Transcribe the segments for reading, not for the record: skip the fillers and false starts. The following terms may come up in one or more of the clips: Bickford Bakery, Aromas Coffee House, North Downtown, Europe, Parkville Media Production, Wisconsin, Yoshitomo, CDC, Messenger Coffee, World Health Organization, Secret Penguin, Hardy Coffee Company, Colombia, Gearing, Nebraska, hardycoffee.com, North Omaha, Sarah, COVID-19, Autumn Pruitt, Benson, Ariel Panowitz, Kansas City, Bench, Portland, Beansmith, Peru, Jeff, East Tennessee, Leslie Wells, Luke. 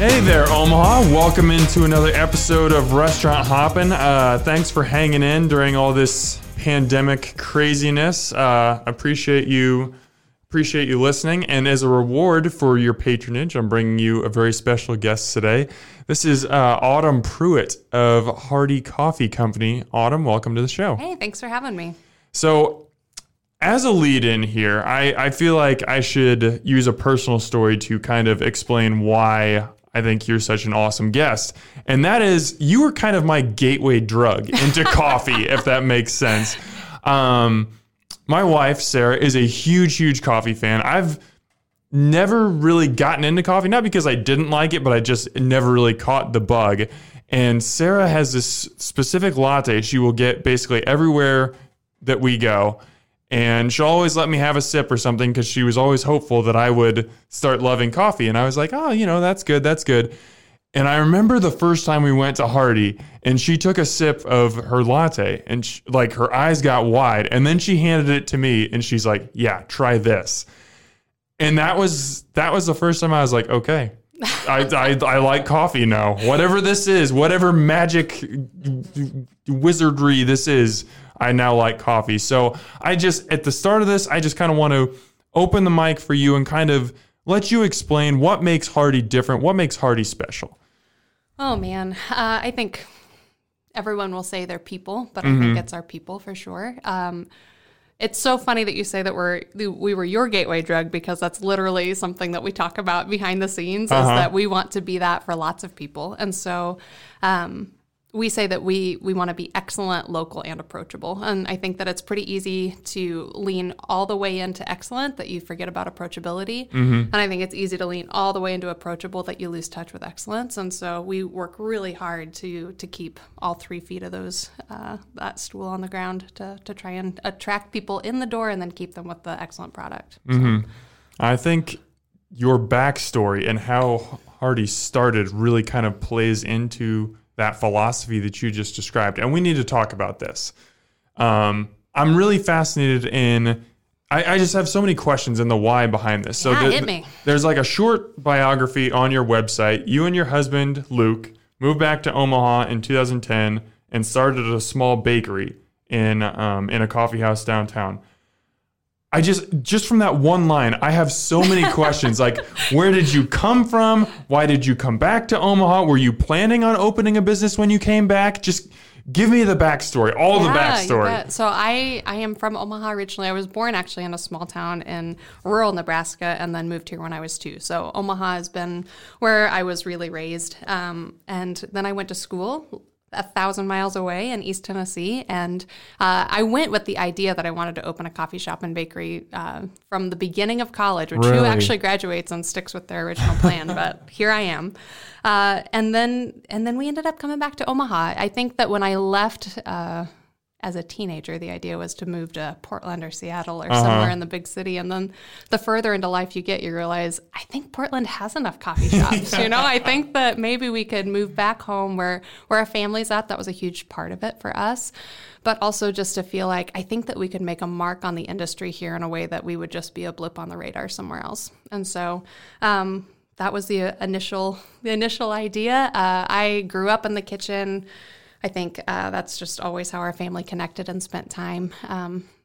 Hey there, Omaha. Welcome into another episode of Restaurant Hoppin'. Thanks for hanging in during all this pandemic craziness. Appreciate you listening. And as a reward for your patronage, I'm bringing you a very special guest today. This is Autumn Pruitt of Hardy Coffee Company. Autumn, welcome to the show. Hey, thanks for having me. So, as a lead in here, I feel like I should use a personal story to kind of explain why I think you're such an awesome guest. And that is, you were kind of my gateway drug into coffee, if that makes sense. My wife, Sarah, is a huge, huge coffee fan. I've never really gotten into coffee, not because I didn't like it, but I just never really caught the bug. And Sarah has this specific latte she will get basically everywhere that we go. And she'll always let me have a sip or something because she was always hopeful that I would start loving coffee. And I was like, oh, you know, that's good. And I remember the first time we went to Hardy and she took a sip of her latte and she, like, her eyes got wide. And then she handed it to me and she's like, yeah, try this. And that was the first time I was like, okay, I like coffee now. Whatever this is, whatever magic wizardry this is, I now like coffee. So at the start of this, I just kind of want to open the mic for you and kind of let you explain what makes Hardy different, what makes Hardy special. Oh, man. I think everyone will say they're people, but I think it's our people for sure. It's so funny that you say that we were your gateway drug, because that's literally something that we talk about behind the scenes, is that we want to be that for lots of people. And so, we say that we want to be excellent, local, and approachable. And I think that it's pretty easy to lean all the way into excellent that you forget about approachability. And I think it's easy to lean all the way into approachable that you lose touch with excellence. And so we work really hard to keep all 3 feet of those that stool on the ground to try and attract people in the door and then keep them with the excellent product. So. I think your backstory and how Hardy started really kind of plays into that philosophy that you just described. And we need to talk about this. I'm really fascinated in, I just have so many questions in the why behind this. So hit me. There's like a short biography on your website. You and your husband, Luke, moved back to Omaha in 2010 and started a small bakery in a coffee house downtown. I just from that one line, I have so many questions. Like, where did you come from? Why did you come back to Omaha? Were you planning on opening a business when you came back? Just give me the backstory, the backstory. So I am from Omaha originally. I was born actually in a small town in rural Nebraska and then moved here when I was 2. So Omaha has been where I was really raised. And then I went to school 1,000 miles away in East Tennessee. And I went with the idea that I wanted to open a coffee shop and bakery from the beginning of college, which who actually graduates and sticks with their original plan. But here I am. And then we ended up coming back to Omaha. I think that when I left as a teenager, the idea was to move to Portland or Seattle or somewhere in the big city. And then the further into life you get, you realize, I think Portland has enough coffee shops. You know, I think that maybe we could move back home where our family's at. That was a huge part of it for us. But also just to feel like, I think that we could make a mark on the industry here in a way that we would just be a blip on the radar somewhere else. And so, that was the initial idea. I grew up in the kitchen. I think that's just always how our family connected and spent time.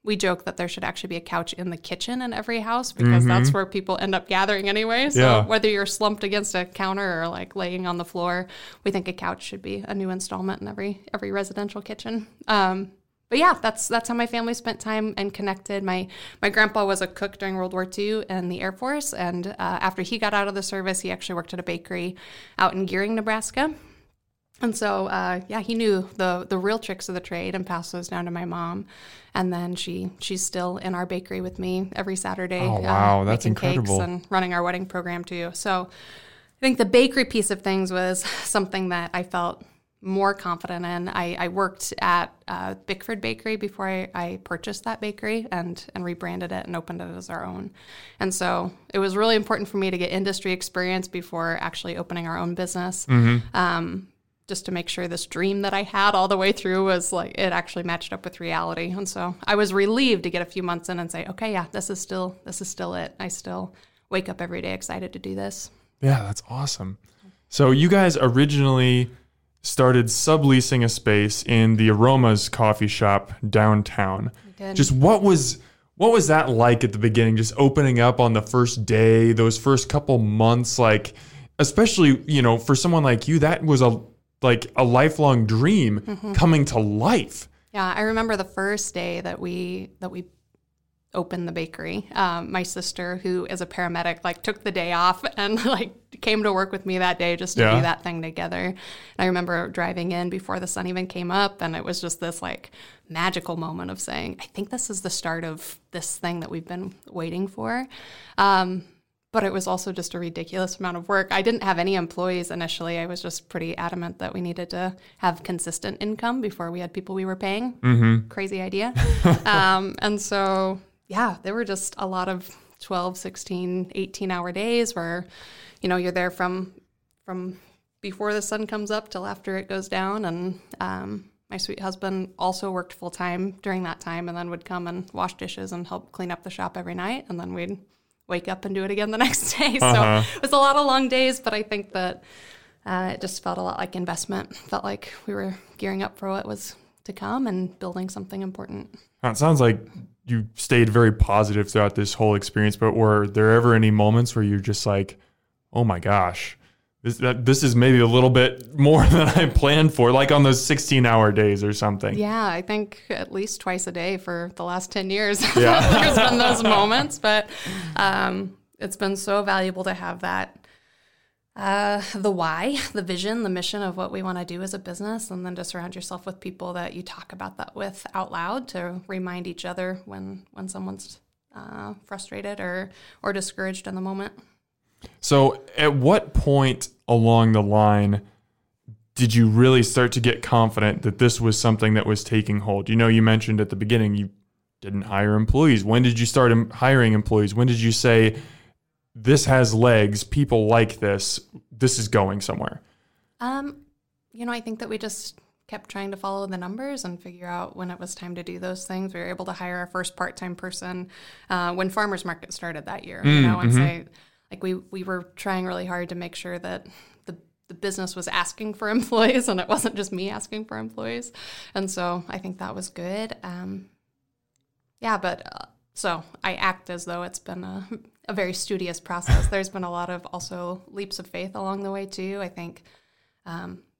We joke that there should actually be a couch in the kitchen in every house, because that's where people end up gathering anyway. So whether you're slumped against a counter or like laying on the floor, we think a couch should be a new installment in every residential kitchen. But yeah, that's how my family spent time and connected. My grandpa was a cook during World War II in the Air Force. And after he got out of the service, he actually worked at a bakery out in Gearing, Nebraska. And so, he knew the real tricks of the trade and passed those down to my mom. And then she's still in our bakery with me every Saturday. Oh, wow. That's incredible. Making cakes and running our wedding program, too. So I think the bakery piece of things was something that I felt more confident in. I worked at Bickford Bakery before I purchased that bakery and rebranded it and opened it as our own. And so it was really important for me to get industry experience before actually opening our own business. Just to make sure this dream that I had all the way through was like, it actually matched up with reality. And so I was relieved to get a few months in and say, okay, yeah, this is still it. I still wake up every day excited to do this. Yeah, that's awesome. So you guys originally started subleasing a space in the Aromas Coffee Shop downtown. Just what was that like at the beginning? Just opening up on the first day, those first couple months, like, especially, you know, for someone like you, that was a lifelong dream coming to life. Yeah, I remember the first day that we opened the bakery. My sister, who is a paramedic, like took the day off and like came to work with me that day just to do that thing together. And I remember driving in before the sun even came up, and it was just this like magical moment of saying, I think this is the start of this thing that we've been waiting for. But it was also just a ridiculous amount of work. I didn't have any employees initially. I was just pretty adamant that we needed to have consistent income before we had people we were paying. Mm-hmm. Crazy idea. And so, yeah, there were just a lot of 12, 16, 18-hour days where, you know, you're there from before the sun comes up till after it goes down. And my sweet husband also worked full-time during that time and then would come and wash dishes and help clean up the shop every night. And then we'd wake up and do it again the next day. So it was a lot of long days, but I think that it just felt a lot like investment. Felt like we were gearing up for what was to come and building something important. It sounds like you stayed very positive throughout this whole experience, but were there ever any moments where you're just like, oh my gosh, this is maybe a little bit more than I planned for, like on those 16-hour days or something? Yeah, I think at least twice a day for the last 10 years. Yeah. There's been those moments, but it's been so valuable to have that. The why, the vision, the mission of what we want to do as a business, and then to surround yourself with people that you talk about that with out loud to remind each other when someone's frustrated or discouraged in the moment. So at what point along the line did you really start to get confident that this was something that was taking hold? You know, you mentioned at the beginning you didn't hire employees. When did you start hiring employees? When did you say, this has legs, people like this, this is going somewhere? You know, I think that we just kept trying to follow the numbers and figure out when it was time to do those things. We were able to hire our first part-time person when farmers market started that year, you know, and say, like, we were trying really hard to make sure that the business was asking for employees and it wasn't just me asking for employees. And so I think that was good. So I act as though it's been a very studious process. There's been a lot of also leaps of faith along the way too. I think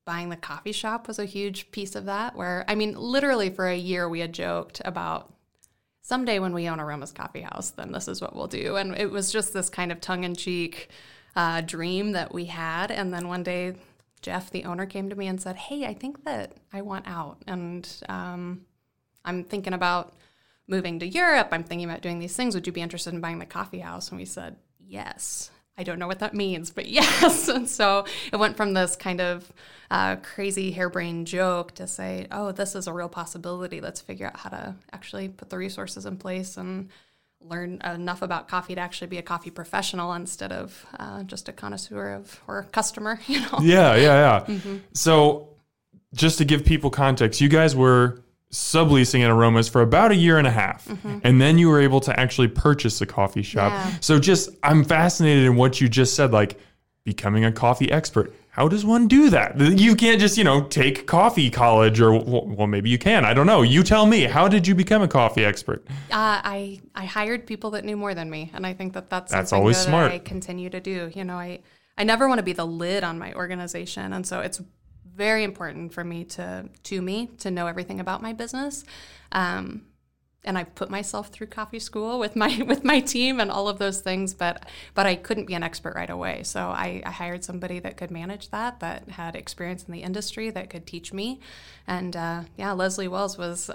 buying the coffee shop was a huge piece of that where, I mean, literally for a year we had joked about someday when we own Aromas Coffee House, then this is what we'll do. And it was just this kind of tongue-in-cheek dream that we had. And then one day Jeff, the owner, came to me and said, hey, I think that I want out. And I'm thinking about moving to Europe, I'm thinking about doing these things. Would you be interested in buying the coffee house? And we said, yes. I don't know what that means, but yes. And so it went from this kind of crazy harebrained joke to say, oh, this is a real possibility. Let's figure out how to actually put the resources in place and learn enough about coffee to actually be a coffee professional instead of just a connoisseur of or a customer, you know? Yeah. Mm-hmm. So just to give people context, you guys were subleasing at Aromas for about a year and a half. And then you were able to actually purchase the coffee shop. So just, I'm fascinated in what you just said, like becoming a coffee expert. How does one do that? You can't just, you know, take coffee college or, well, maybe you can. I don't know. You tell me, how did you become a coffee expert? I hired people that knew more than me. And I think that's always smart. I continue to do. You know, I never want to be the lid on my organization. And so it's very important for me to know everything about my business. And I've put myself through coffee school with my team and all of those things, but I couldn't be an expert right away. So I hired somebody that could manage that had experience in the industry, that could teach me. And Leslie Wells was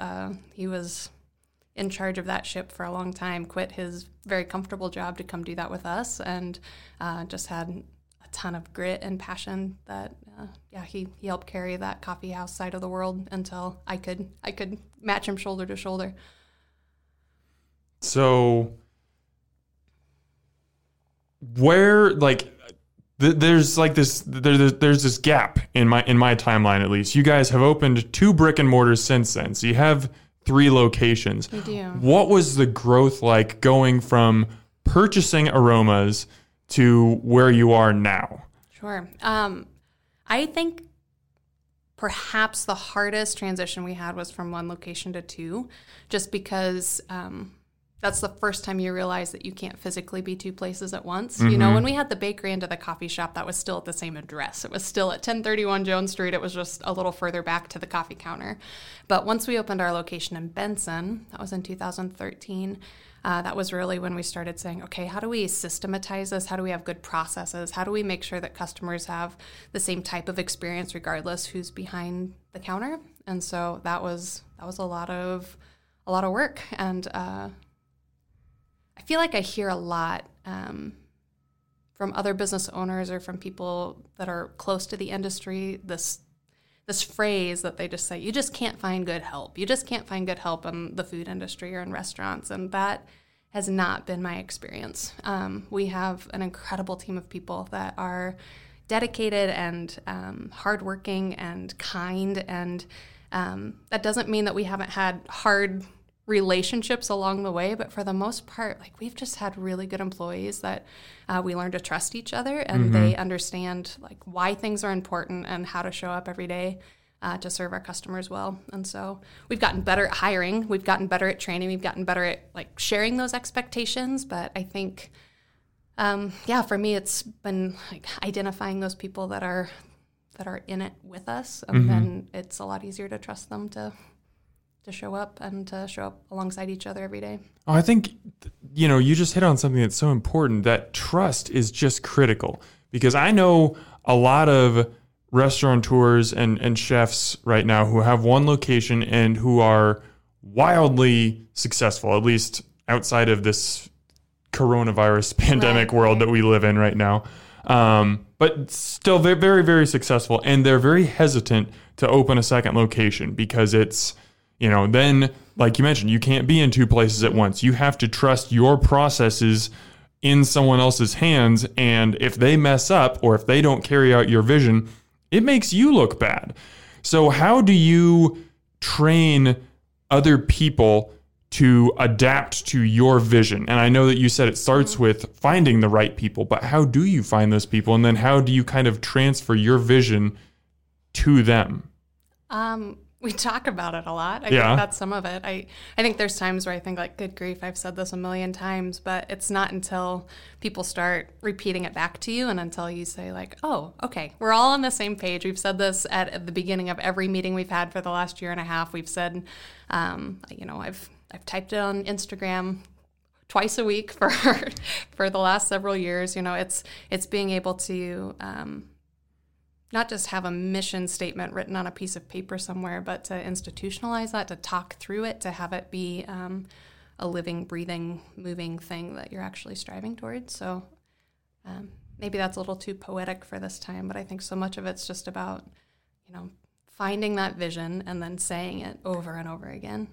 in charge of that ship for a long time, quit his very comfortable job to come do that with us, and just had ton of grit and passion that he helped carry that coffee house side of the world until I could match him shoulder to shoulder. So where there's this gap in my timeline, at least. You guys have opened 2 brick and mortars since then. So you have 3 locations. We do. What was the growth like going from purchasing Aromas to where you are now? Sure. I think perhaps the hardest transition we had was from one location to two, just because that's the first time you realize that you can't physically be two places at once. Mm-hmm. You know, when we had the bakery into the coffee shop, that was still at the same address. It was still at 1031 Jones Street. It was just a little further back to the coffee counter. But once we opened our location in Benson, that was in 2013, that was really when we started saying, okay, how do we systematize this? How do we have good processes? How do we make sure that customers have the same type of experience regardless who's behind the counter? And so that was a lot of work. And I feel like I hear a lot from other business owners or from people that are close to the industry, this phrase that they just say, you just can't find good help. You just can't find good help in the food industry or in restaurants. And that has not been my experience. We have an incredible team of people that are dedicated and hardworking and kind. And that doesn't mean that we haven't had hard relationships along the way, but for the most part, like, we've just had really good employees that we learn to trust each other, and mm-hmm. they understand, like, why things are important and how to show up every day to serve our customers well. And so we've gotten better at hiring, we've gotten better at training, we've gotten better at, like, sharing those expectations. But I think for me, it's been, like, identifying those people that are in it with us, and mm-hmm. then it's a lot easier to trust them to show up and to show up alongside each other every day. Oh, I think, you know, you just hit on something that's so important, that trust is just critical, because I know a lot of restaurateurs and chefs right now who have one location and who are wildly successful, at least outside of this coronavirus pandemic world that we live in right now. But still very, very, very successful. And they're very hesitant to open a second location because it's, you know, then, like you mentioned, you can't be in two places at once. You have to trust your processes in someone else's hands. And if they mess up or if they don't carry out your vision, it makes you look bad. So how do you train other people to adapt to your vision? And I know that you said it starts with finding the right people, but how do you find those people? And then how do you kind of transfer your vision to them? We talk about it a lot. I think that's some of it. I think there's times where I think, like, good grief, I've said this a million times, but it's not until people start repeating it back to you and until you say, like, oh, okay, we're all on the same page. We've said this at the beginning of every meeting we've had for the last year and a half. We've said, you know, I've typed it on Instagram twice a week for the last several years. You know, it's being able to not just have a mission statement written on a piece of paper somewhere, but to institutionalize that, to talk through it, to have it be a living, breathing, moving thing that you're actually striving towards. So maybe that's a little too poetic for this time, but I think so much of it's just about, you know, finding that vision and then saying it over and over again,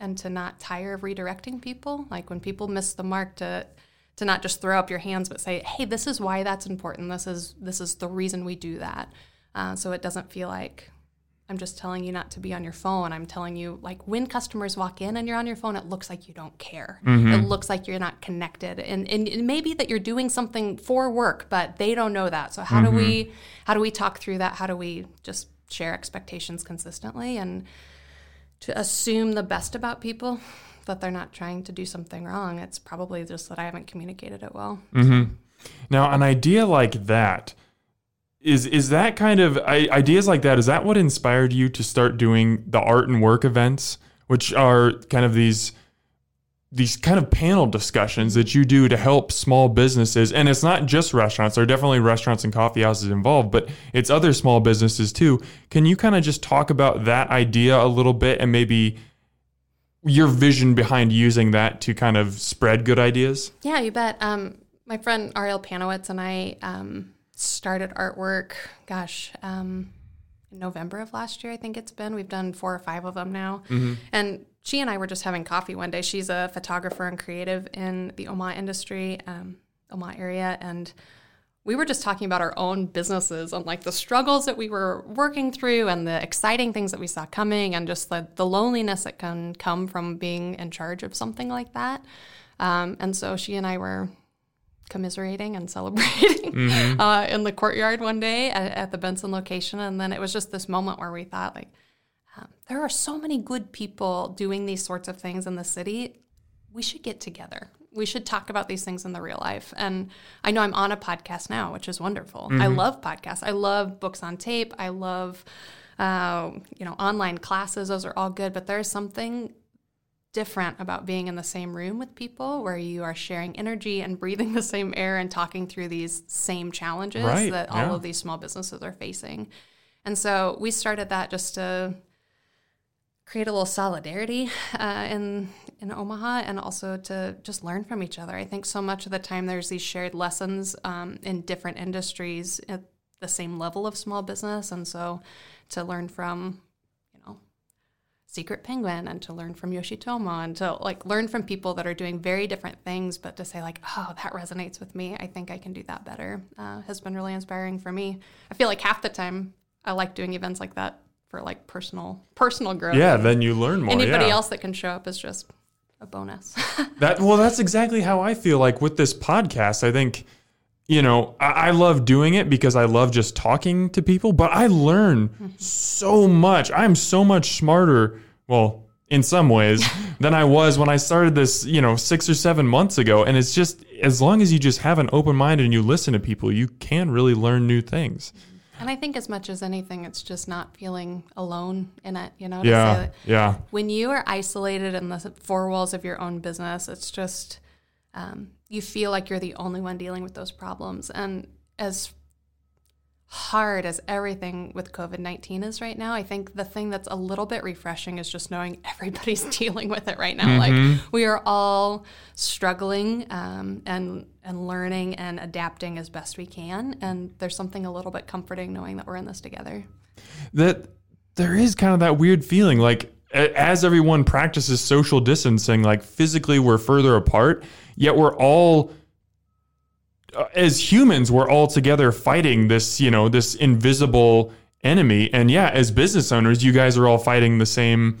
and to not tire of redirecting people. Like, when people miss the mark, to not just throw up your hands, but say, hey, this is why that's important. This is the reason we do that. So it doesn't feel like I'm just telling you not to be on your phone. I'm telling you, like, when customers walk in and you're on your phone, it looks like you don't care. Mm-hmm. It looks like you're not connected. And it may be that you're doing something for work, but they don't know that. So how mm-hmm. do we talk through that? How do we just share expectations consistently and to assume the best about people? That they're not trying to do something wrong. It's probably just that I haven't communicated it well. Mm-hmm. Now, an idea like that, is that kind of, ideas like that, is that what inspired you to start doing the art and work events, which are kind of these kind of panel discussions that you do to help small businesses? And it's not just restaurants. There are definitely restaurants and coffee houses involved, but it's other small businesses too. Can you kind of just talk about that idea a little bit and maybe your vision behind using that to kind of spread good ideas? Yeah, you bet. My friend Ariel Panowitz and I started artwork, in November of last year, I think it's been. We've done 4 or 5 of them now. Mm-hmm. And she and I were just having coffee one day. She's a photographer and creative in the Omaha industry, Omaha area, and we were just talking about our own businesses and, like, the struggles that we were working through and the exciting things that we saw coming and just the loneliness that can come from being in charge of something like that. And so she and I were commiserating and celebrating in the courtyard one day at the Benson location. And then it was just this moment where we thought, like, there are so many good people doing these sorts of things in the city. We should get together. We should talk about these things in the real life. And I know I'm on a podcast now, which is wonderful. I love podcasts. I love books on tape. I love, online classes. Those are all good. But there's something different about being in the same room with people where you are sharing energy and breathing the same air and talking through these same challenges that all of these small businesses are facing. And so we started that just to create a little solidarity in Omaha, and also to just learn from each other. I think so much of the time there's these shared lessons in different industries at the same level of small business. And so to learn from, Secret Penguin, and to learn from Yoshitomo, and to learn from people that are doing very different things, but to say that resonates with me. I think I can do that better has been really inspiring for me. I feel like half the time I like doing events like that for personal growth. Yeah, then you learn more. Anybody else that can show up is just a bonus. That's exactly how I feel like with this podcast. I think, I love doing it because I love just talking to people, but I learn so much. I'm so much smarter, well, in some ways, than I was when I started this, 6 or 7 months ago. And it's just, as long as you just have an open mind and you listen to people, you can really learn new things. And I think as much as anything, it's just not feeling alone in it, to say that when you are isolated in the four walls of your own business, it's just, you feel like you're the only one dealing with those problems. And as hard as everything with COVID-19 is right now, I think the thing that's a little bit refreshing is just knowing everybody's dealing with it right now. Like, we are all struggling and learning and adapting as best we can, and there's something a little bit comforting knowing that we're in this together. That there is kind of that weird feeling, like, as everyone practices social distancing, like, physically we're further apart, yet we're all, as humans, we're all together fighting this, this invisible enemy. And as business owners, you guys are all fighting the same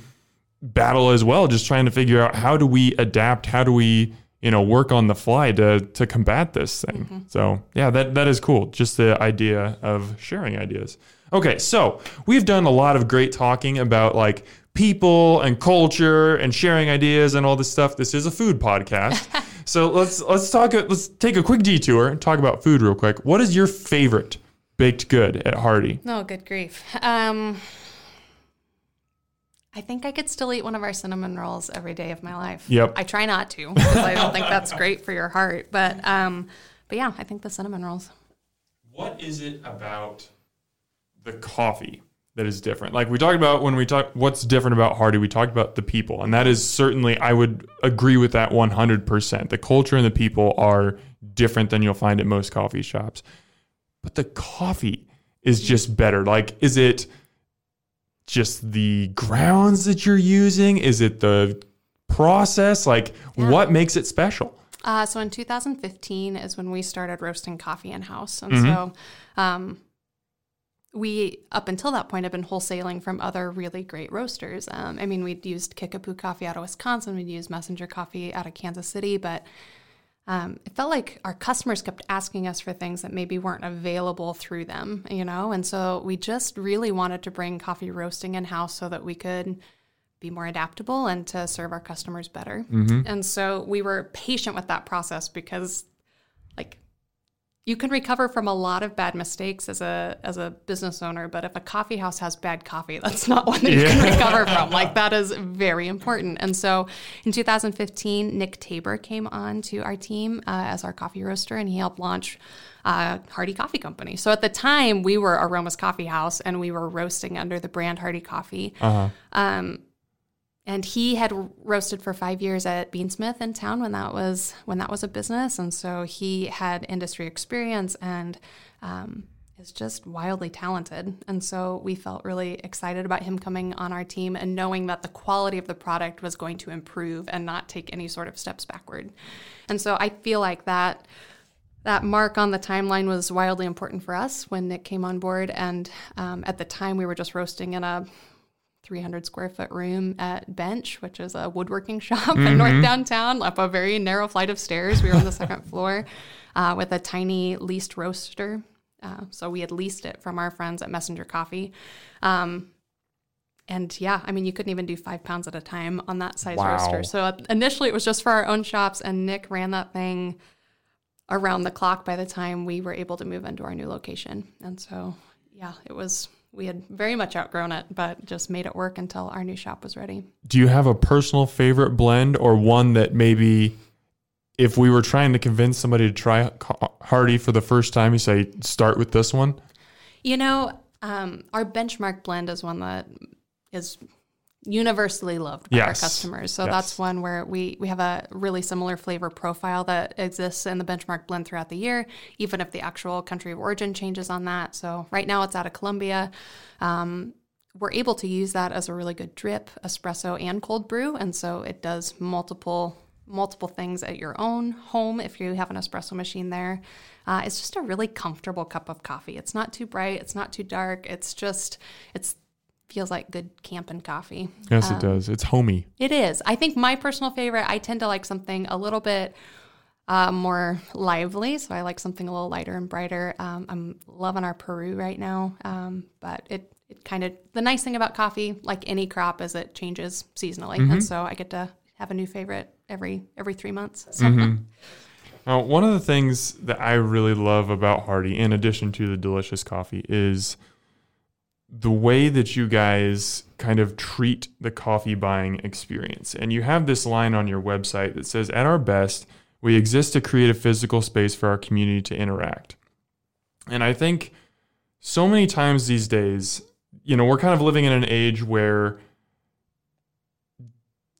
battle as well, just trying to figure out how do we adapt, how do we, work on the fly to combat this thing. So that is cool. Just the idea of sharing ideas. Okay, so we've done a lot of great talking about people and culture and sharing ideas and all this stuff. This is a food podcast. So let's take a quick detour and talk about food real quick. What is your favorite baked good at Hardy? Oh, good grief. I think I could still eat one of our cinnamon rolls every day of my life. Yep. I try not to, because I don't think that's great for your heart. But yeah, I think the cinnamon rolls. What is it about the coffee that is different? Like, we talked about when we talked what's different about Hardy, we talked about the people, and that is certainly, I would agree with that 100%. The culture and the people are different than you'll find at most coffee shops. But the coffee is just better. Like, is it just the grounds that you're using? Is it the process? What makes it special? So in 2015 is when we started roasting coffee in-house. And so we, up until that point, have been wholesaling from other really great roasters. We'd used Kickapoo Coffee out of Wisconsin. We'd used Messenger Coffee out of Kansas City. But it felt like our customers kept asking us for things that maybe weren't available through them, And so we just really wanted to bring coffee roasting in-house so that we could be more adaptable and to serve our customers better. And so we were patient with that process because, you can recover from a lot of bad mistakes as a business owner, but if a coffee house has bad coffee, that's not one that you can recover from. That is very important. And so in 2015, Nick Tabor came on to our team as our coffee roaster, and he helped launch Hardy Coffee Company. So at the time, we were Aromas Coffee House, and we were roasting under the brand Hardy Coffee. And he had roasted for 5 years at Beansmith in town when that was a business, and so he had industry experience and is just wildly talented. And so we felt really excited about him coming on our team and knowing that the quality of the product was going to improve and not take any sort of steps backward. And so I feel like that mark on the timeline was wildly important for us when Nick came on board. And at the time, we were just roasting in a 300 square foot room at Bench, which is a woodworking shop in North Downtown, up a very narrow flight of stairs. We were on the second floor with a tiny leased roaster. So we had leased it from our friends at Messenger Coffee. And yeah, I mean, you couldn't even do 5 pounds at a time on that size roaster. So initially it was just for our own shops, and Nick ran that thing around the clock by the time we were able to move into our new location. And so, yeah, it was, we had very much outgrown it, but just made it work until our new shop was ready. Do you have a personal favorite blend, or one that maybe if we were trying to convince somebody to try Hardy for the first time, you say, start with this one? You know, our benchmark blend is one that is universally loved by our customers. So that's one where we have a really similar flavor profile that exists in the benchmark blend throughout the year, even if the actual country of origin changes on that. So right now it's out of Colombia. We're able to use that as a really good drip, espresso, and cold brew. And so it does multiple things at your own home if you have an espresso machine there. It's just a really comfortable cup of coffee. It's not too bright. It's not too dark. It's just, feels like good camping coffee. Yes, it does. It's homey. It is. I think my personal favorite, I tend to like something a little bit more lively. So I like something a little lighter and brighter. I'm loving our Peru right now. But it kind of, the nice thing about coffee, like any crop, is it changes seasonally. And so I get to have a new favorite every 3 months. So. Now, one of the things that I really love about Hardy, in addition to the delicious coffee, is the way that you guys kind of treat the coffee buying experience. And you have this line on your website that says, "At our best, we exist to create a physical space for our community to interact." And I think so many times these days, you know, we're kind of living in an age where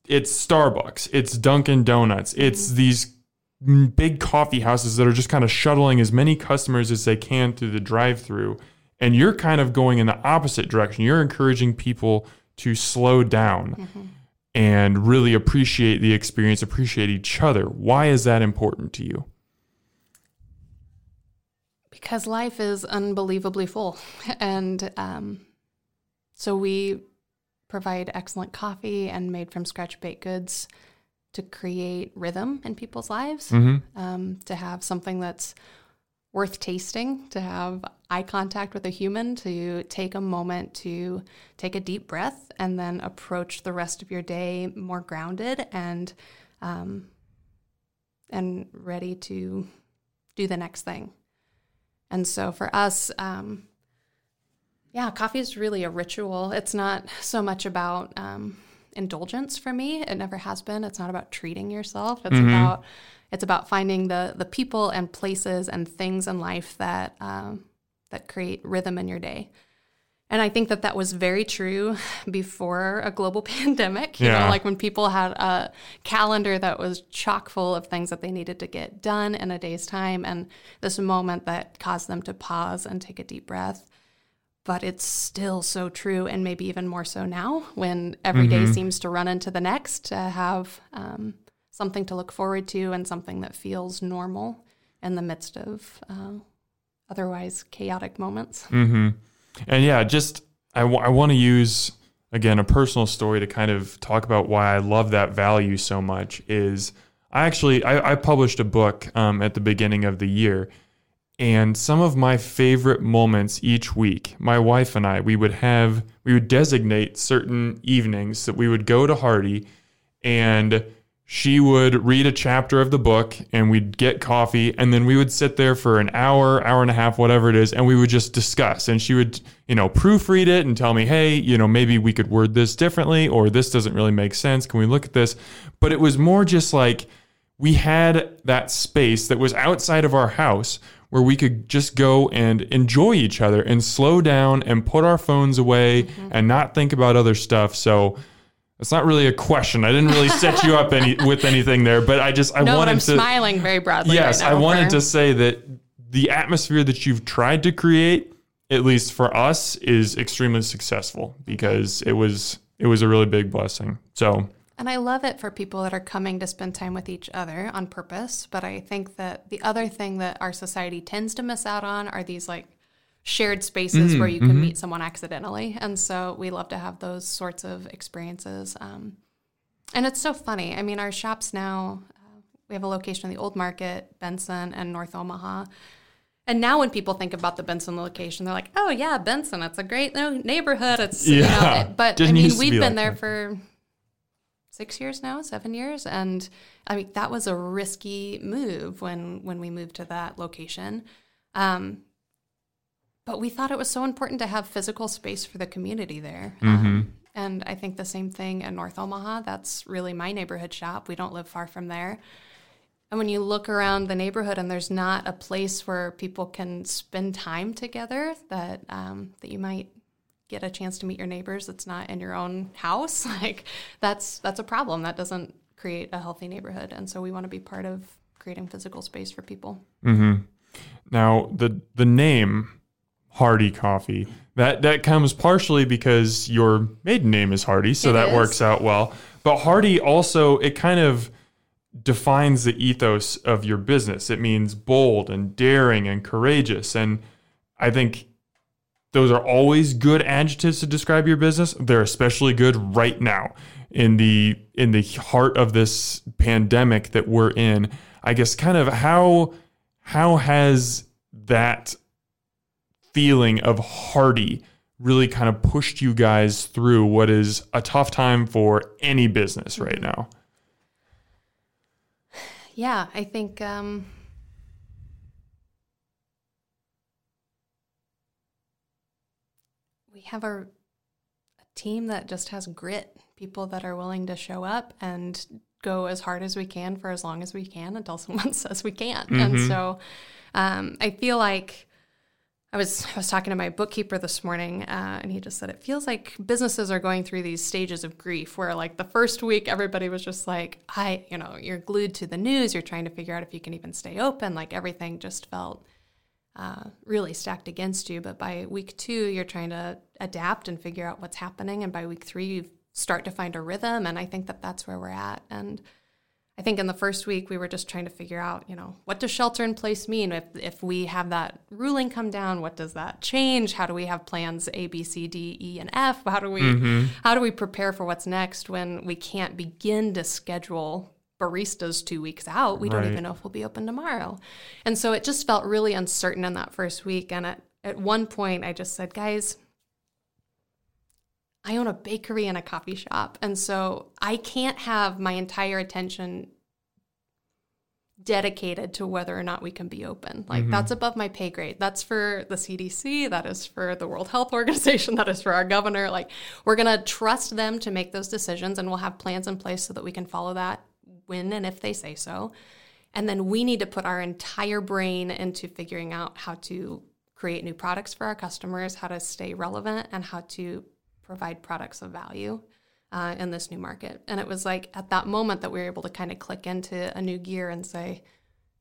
it's Starbucks, it's Dunkin' Donuts, it's these big coffee houses that are just kind of shuttling as many customers as they can through the drive-through. And you're kind of going in the opposite direction. You're encouraging people to slow down and really appreciate the experience, appreciate each other. Why is that important to you? Because life is unbelievably full. And so we provide excellent coffee and made from scratch baked goods to create rhythm in people's lives, to have something that's worth tasting, to have eye contact with a human, to take a moment to take a deep breath and then approach the rest of your day more grounded and ready to do the next thing. And so for us, coffee is really a ritual. It's not so much about indulgence for me. It never has been. It's not about treating yourself. It's about finding the people and places and things in life that that create rhythm in your day. And I think that was very true before a global pandemic. You know, like when people had a calendar that was chock full of things that they needed to get done in a day's time, and this moment that caused them to pause and take a deep breath. But it's still so true, and maybe even more so now when every day seems to run into the next, to have something to look forward to and something that feels normal in the midst of otherwise chaotic moments. And I want to use, again, a personal story to kind of talk about why I love that value so much. Is I published a book at the beginning of the year, and some of my favorite moments each week, my wife and I, we would designate certain evenings that we would go to Hardy, and she would read a chapter of the book, and we'd get coffee, and then we would sit there for an hour, hour and a half, whatever it is, and we would just discuss. And she would, proofread it and tell me, hey, maybe we could word this differently, or this doesn't really make sense. Can we look at this? But it was more just like we had that space that was outside of our house where we could just go and enjoy each other and slow down and put our phones away and not think about other stuff. So it's not really a question. I didn't really set you up with anything there, but I'm smiling very broadly. Yes, right now, I wanted to say that the atmosphere that you've tried to create, at least for us, is extremely successful because it was a really big blessing. So, and I love it for people that are coming to spend time with each other on purpose. But I think that the other thing that our society tends to miss out on are these like shared spaces where you can meet someone accidentally. And so we love to have those sorts of experiences. And it's so funny. I mean, our shops now, we have a location in the Old Market, Benson, and North Omaha. And now when people think about the Benson location, they're like, oh, yeah, Benson, it's a great neighborhood. It's, you know, but I mean, we've been like there for 6 years now, 7 years. And I mean, that was a risky move when we moved to that location. But we thought it was so important to have physical space for the community there. And I think the same thing in North Omaha. That's really my neighborhood shop. We don't live far from there. And when you look around the neighborhood and there's not a place where people can spend time together, that that you might get a chance to meet your neighbors that's not in your own house, like that's a problem. That doesn't create a healthy neighborhood. And so we want to be part of creating physical space for people. Now, the name Hardy Coffee, that comes partially because your maiden name is Hardy, so that works out well. But Hardy also, it kind of defines the ethos of your business. It means bold and daring and courageous. And I think those are always good adjectives to describe your business. They're especially good right now in the heart of this pandemic that we're in. I guess kind of how has that feeling of Hardy really kind of pushed you guys through what is a tough time for any business right now? Yeah, I think we have a team that just has grit, people that are willing to show up and go as hard as we can for as long as we can until someone says we can't. And so I feel like I was talking to my bookkeeper this morning, and he just said it feels like businesses are going through these stages of grief where, like, the first week everybody was just like, you're glued to the news. You're trying to figure out if you can even stay open. Like, everything just felt really stacked against you. But by week 2, you're trying to adapt and figure out what's happening. And by week 3, you start to find a rhythm. And I think that's where we're at. And I think in the first week, we were just trying to figure out, what does shelter in place mean? If we have that ruling come down, what does that change? How do we have plans A, B, C, D, E, and F? How do we prepare for what's next when we can't begin to schedule baristas 2 weeks out? We don't even know if we'll be open tomorrow. And so it just felt really uncertain in that first week. And at one point, I just said, guys, I own a bakery and a coffee shop, and so I can't have my entire attention dedicated to whether or not we can be open. Like, that's above my pay grade. That's for the CDC. That is for the World Health Organization. That is for our governor. Like, we're going to trust them to make those decisions, and we'll have plans in place so that we can follow that when and if they say so. And then we need to put our entire brain into figuring out how to create new products for our customers, how to stay relevant, and how to provide products of value in this new market. And it was like at that moment that we were able to kind of click into a new gear and say,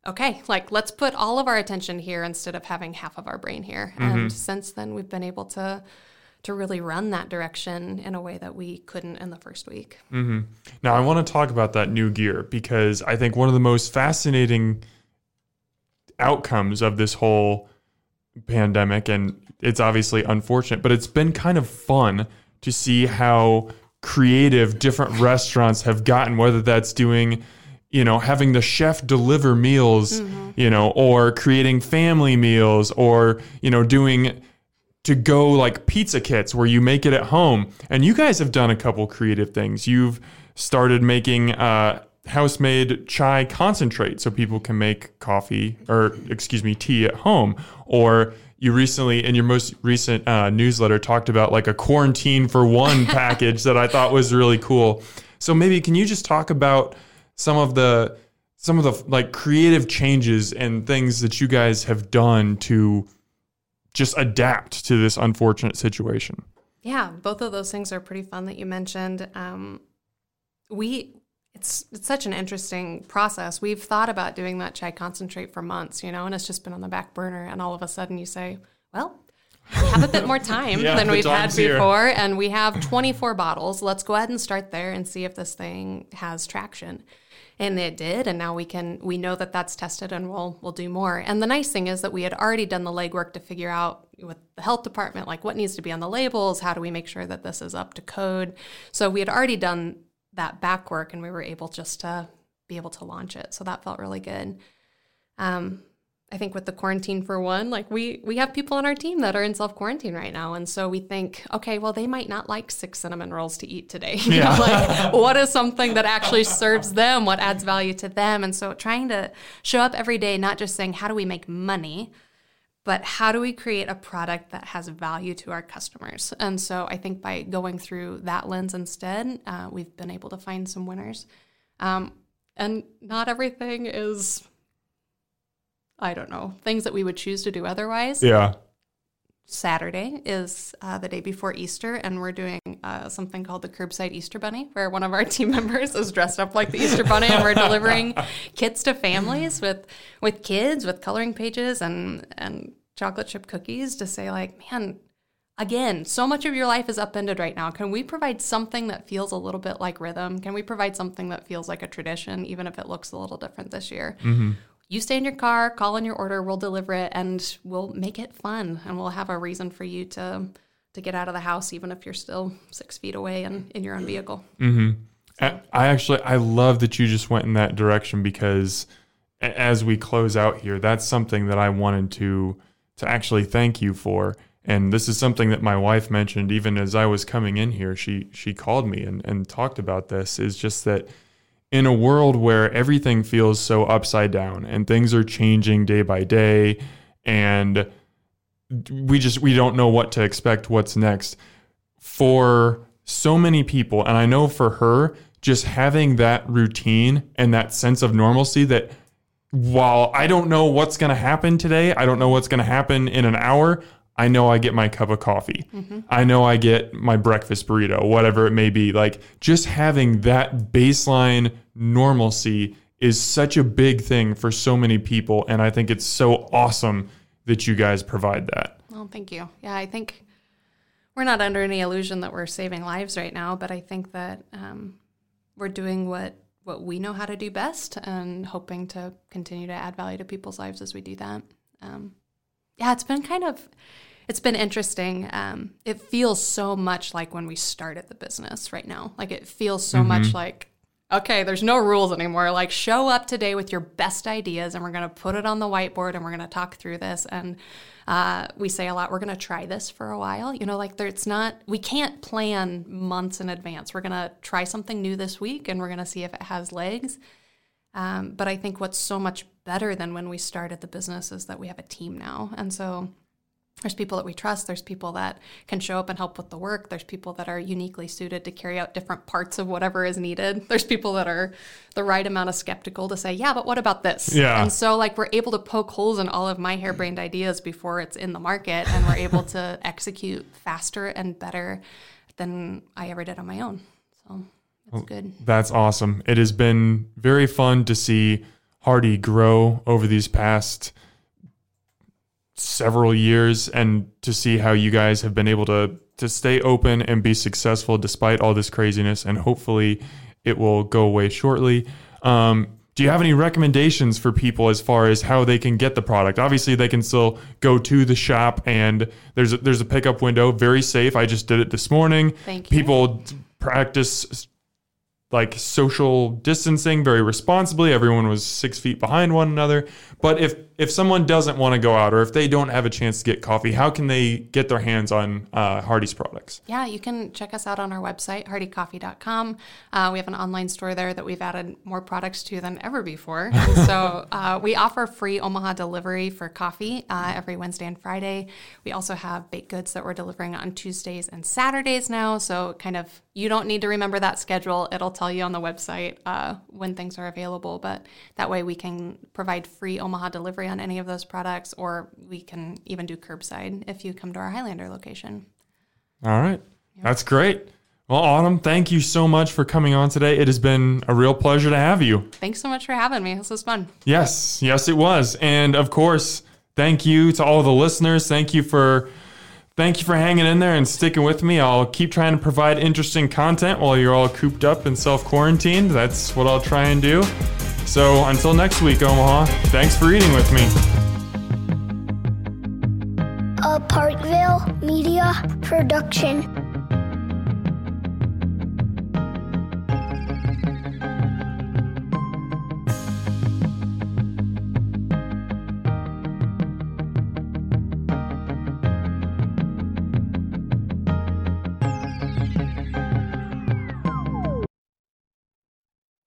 okay, like, let's put all of our attention here instead of having half of our brain here. And since then, we've been able to really run that direction in a way that we couldn't in the first week. Now, I want to talk about that new gear, because I think one of the most fascinating outcomes of this whole pandemic, and it's obviously unfortunate, but it's been kind of fun to see how creative different restaurants have gotten, whether that's doing, having the chef deliver meals, or creating family meals, or, doing to go like pizza kits where you make it at home. And you guys have done a couple creative things. You've started making house-made chai concentrate so people can make tea at home. Or you recently, in your most recent newsletter, talked about like a quarantine for one package that I thought was really cool. So maybe can you just talk about some of the like creative changes and things that you guys have done to just adapt to this unfortunate situation? Yeah, both of those things are pretty fun that you mentioned. It's such an interesting process. We've thought about doing that chai concentrate for months, and it's just been on the back burner. And all of a sudden you say, well, we have a bit more time than we've had before. And we have 24 bottles. Let's go ahead and start there and see if this thing has traction. And it did. And now we know that that's tested, and we'll do more. And the nice thing is that we had already done the legwork to figure out with the health department, like what needs to be on the labels, how do we make sure that this is up to code. So we had already done that back work, and we were able just to be able to launch it. So that felt really good. I think with the quarantine for one, like we have people on our team that are in self-quarantine right now. And so we think, okay, well, they might not like 6 cinnamon rolls to eat today. Yeah. Like, what is something that actually serves them? What adds value to them? And so trying to show up every day, not just saying, how do we make money, but how do we create a product that has value to our customers? And so I think by going through that lens instead, we've been able to find some winners. And not everything is... I don't know, things that we would choose to do otherwise. Yeah. Saturday is the day before Easter, and we're doing something called the Curbside Easter Bunny, where one of our team members is dressed up like the Easter Bunny, and we're delivering kits to families with kids, with coloring pages and chocolate chip cookies to say, like, man, again, so much of your life is upended right now. Can we provide something that feels a little bit like rhythm? Can we provide something that feels like a tradition, even if it looks a little different this year? Mm-hmm. You stay in your car, call in your order, we'll deliver it, and we'll make it fun. And we'll have a reason for you to get out of the house, even if you're still 6 feet away and in your own vehicle. Mm-hmm. So. I love that you just went in that direction, because as we close out here, that's something that I wanted to actually thank you for. And this is something that my wife mentioned, even as I was coming in here, she called me and talked about this, is just that in a world where everything feels so upside down and things are changing day by day and we don't know what to expect, what's next. For so many people, and I know for her, just having that routine and that sense of normalcy that while I don't know what's going to happen today, I don't know what's going to happen in an hour, I know I get my cup of coffee. Mm-hmm. I know I get my breakfast burrito, whatever it may be. Like, just having that baseline normalcy is such a big thing for so many people. And I think it's so awesome that you guys provide that. Well, thank you. Yeah, I think we're not under any illusion that we're saving lives right now, but I think that we're doing what we know how to do best and hoping to continue to add value to people's lives as we do that. Yeah, it's been interesting. It feels so much like when we started the business right now. Like, it feels so much like, okay, there's no rules anymore. Like, show up today with your best ideas, and we're going to put it on the whiteboard, and we're going to talk through this. And we say a lot, we're going to try this for a while. You know, like, we can't plan months in advance. We're going to try something new this week, and we're going to see if it has legs. But I think what's so much better than when we started the business is that we have a team now. And so there's people that we trust. There's people that can show up and help with the work. There's people that are uniquely suited to carry out different parts of whatever is needed. There's people that are the right amount of skeptical to say, yeah, but what about this? Yeah. And so, like, we're able to poke holes in all of my harebrained ideas before it's in the market, and we're able to execute faster and better than I ever did on my own. So. That's good. That's awesome. It has been very fun to see Hardy grow over these past several years, and to see how you guys have been able to stay open and be successful despite all this craziness. And hopefully it will go away shortly. Do you have any recommendations for people as far as how they can get the product? Obviously, they can still go to the shop, and there's a pickup window. Very safe. I just did it this morning. Thank you. People practice like social distancing very responsibly. Everyone was 6 feet behind one another. But if someone doesn't want to go out, or if they don't have a chance to get coffee, how can they get their hands on Hardy's products? Yeah, you can check us out on our website, hardycoffee.com. We have an online store there that we've added more products to than ever before. So we offer free Omaha delivery for coffee every Wednesday and Friday. We also have baked goods that we're delivering on Tuesdays and Saturdays now. So kind of, you don't need to remember that schedule. It'll tell you on the website when things are available. But that way we can provide free Omaha delivery on any of those products, or we can even do curbside if you come to our Highlander location. All right. Yep. That's great. Well, Autumn, thank you so much for coming on today. It has been a real pleasure to have you. Thanks so much for having me. This was fun. Yes. Yes, it was. And of course, thank you to all the listeners. Thank you for Thank you for hanging in there and sticking with me. I'll keep trying to provide interesting content while you're all cooped up and self-quarantined. That's what I'll try and do. So until next week, Omaha, thanks for eating with me. A Parkville Media Production.